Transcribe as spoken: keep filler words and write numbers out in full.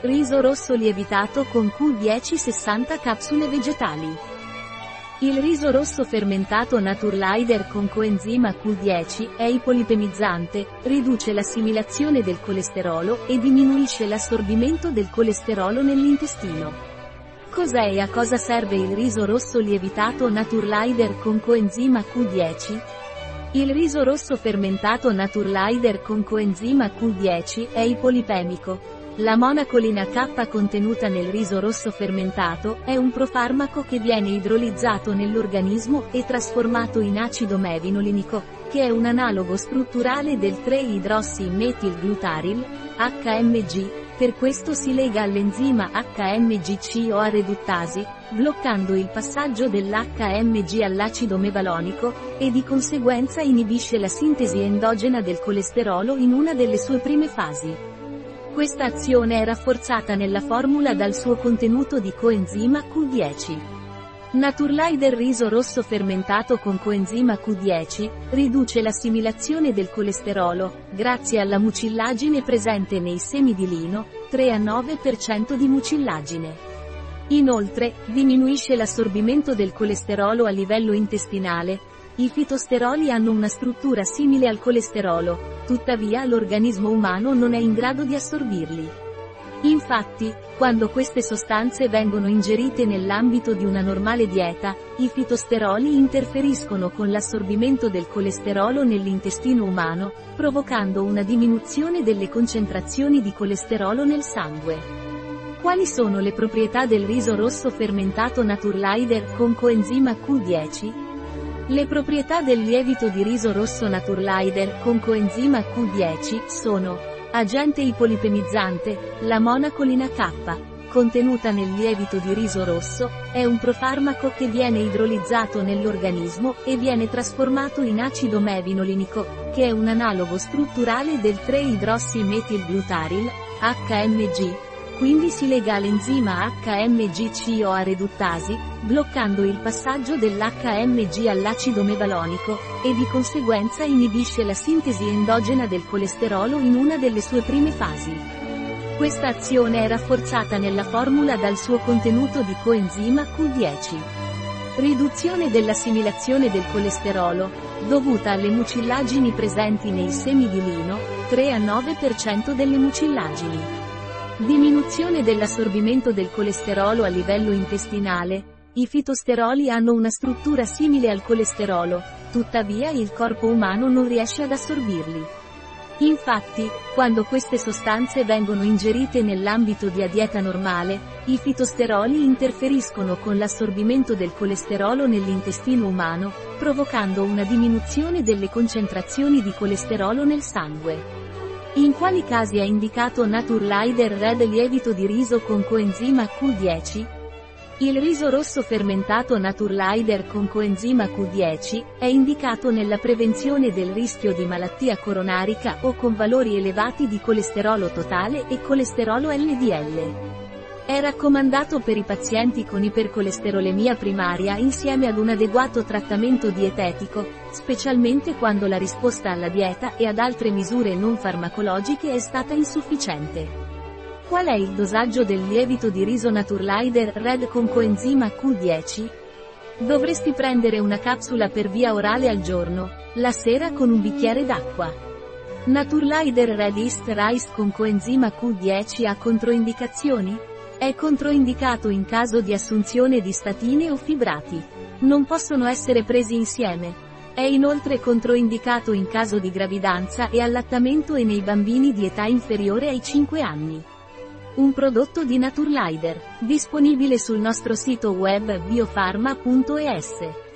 Riso rosso lievitato con Q dieci sessanta capsule vegetali. Il riso rosso fermentato Naturlider con coenzima Q dieci è ipolipemizzante, riduce l'assimilazione del colesterolo e diminuisce l'assorbimento del colesterolo nell'intestino. Cos'è e a cosa serve il riso rosso lievitato Naturlider con coenzima Q dieci? Il riso rosso fermentato Naturlider con coenzima Q dieci è ipolipemico. La monacolina K contenuta nel riso rosso fermentato è un profarmaco che viene idrolizzato nell'organismo e trasformato in acido mevinolinico, che è un analogo strutturale del tre idrossi metilglutarill, H M G, per questo si lega all'enzima H M G C O A reduttasi, bloccando il passaggio dell'H M G all'acido mevalonico, e di conseguenza inibisce la sintesi endogena del colesterolo in una delle sue prime fasi. Questa azione è rafforzata nella formula dal suo contenuto di coenzima Q dieci. Naturlider riso rosso fermentato con coenzima Q dieci, riduce l'assimilazione del colesterolo, grazie alla mucillagine presente nei semi di lino, tre a nove per cento di mucillagine. Inoltre, diminuisce l'assorbimento del colesterolo a livello intestinale. I fitosteroli hanno una struttura simile al colesterolo, tuttavia l'organismo umano non è in grado di assorbirli. Infatti, quando queste sostanze vengono ingerite nell'ambito di una normale dieta, i fitosteroli interferiscono con l'assorbimento del colesterolo nell'intestino umano, provocando una diminuzione delle concentrazioni di colesterolo nel sangue. Quali sono le proprietà del riso rosso fermentato Naturlider con coenzima Q dieci? Le proprietà del lievito di riso rosso Naturlider con coenzima Q dieci sono: agente ipolipemizzante, la monacolina K, contenuta nel lievito di riso rosso, è un profarmaco che viene idrolizzato nell'organismo e viene trasformato in acido mevinolinico, che è un analogo strutturale del tre idrossi metilglutarill, H M G. Quindi si lega all'enzima H M G C O A reduttasi, bloccando il passaggio dell'H M G all'acido mevalonico, e di conseguenza inibisce la sintesi endogena del colesterolo in una delle sue prime fasi. Questa azione è rafforzata nella formula dal suo contenuto di coenzima Q dieci. Riduzione dell'assimilazione del colesterolo, dovuta alle mucillagini presenti nei semi di lino, tre a nove per cento delle mucillagini. Diminuzione dell'assorbimento del colesterolo a livello intestinale. I fitosteroli hanno una struttura simile al colesterolo, tuttavia il corpo umano non riesce ad assorbirli. Infatti, quando queste sostanze vengono ingerite nell'ambito di una dieta normale, i fitosteroli interferiscono con l'assorbimento del colesterolo nell'intestino umano, provocando una diminuzione delle concentrazioni di colesterolo nel sangue. In quali casi è indicato Naturlider Red lievito di riso con coenzima Q dieci? Il riso rosso fermentato Naturlider con coenzima Q dieci è indicato nella prevenzione del rischio di malattia coronarica o con valori elevati di colesterolo totale e colesterolo L D L. È raccomandato per i pazienti con ipercolesterolemia primaria insieme ad un adeguato trattamento dietetico, specialmente quando la risposta alla dieta e ad altre misure non farmacologiche è stata insufficiente. Qual è il dosaggio del lievito di riso Naturlider Red con coenzima Q dieci? Dovresti prendere una capsula per via orale al giorno, la sera con un bicchiere d'acqua. Naturlider Red East Rice con coenzima Q dieci ha controindicazioni? È controindicato in caso di assunzione di statine o fibrati. Non possono essere presi insieme. È inoltre controindicato in caso di gravidanza e allattamento e nei bambini di età inferiore ai cinque anni. Un prodotto di Naturlider, disponibile sul nostro sito web biofarma punto e s.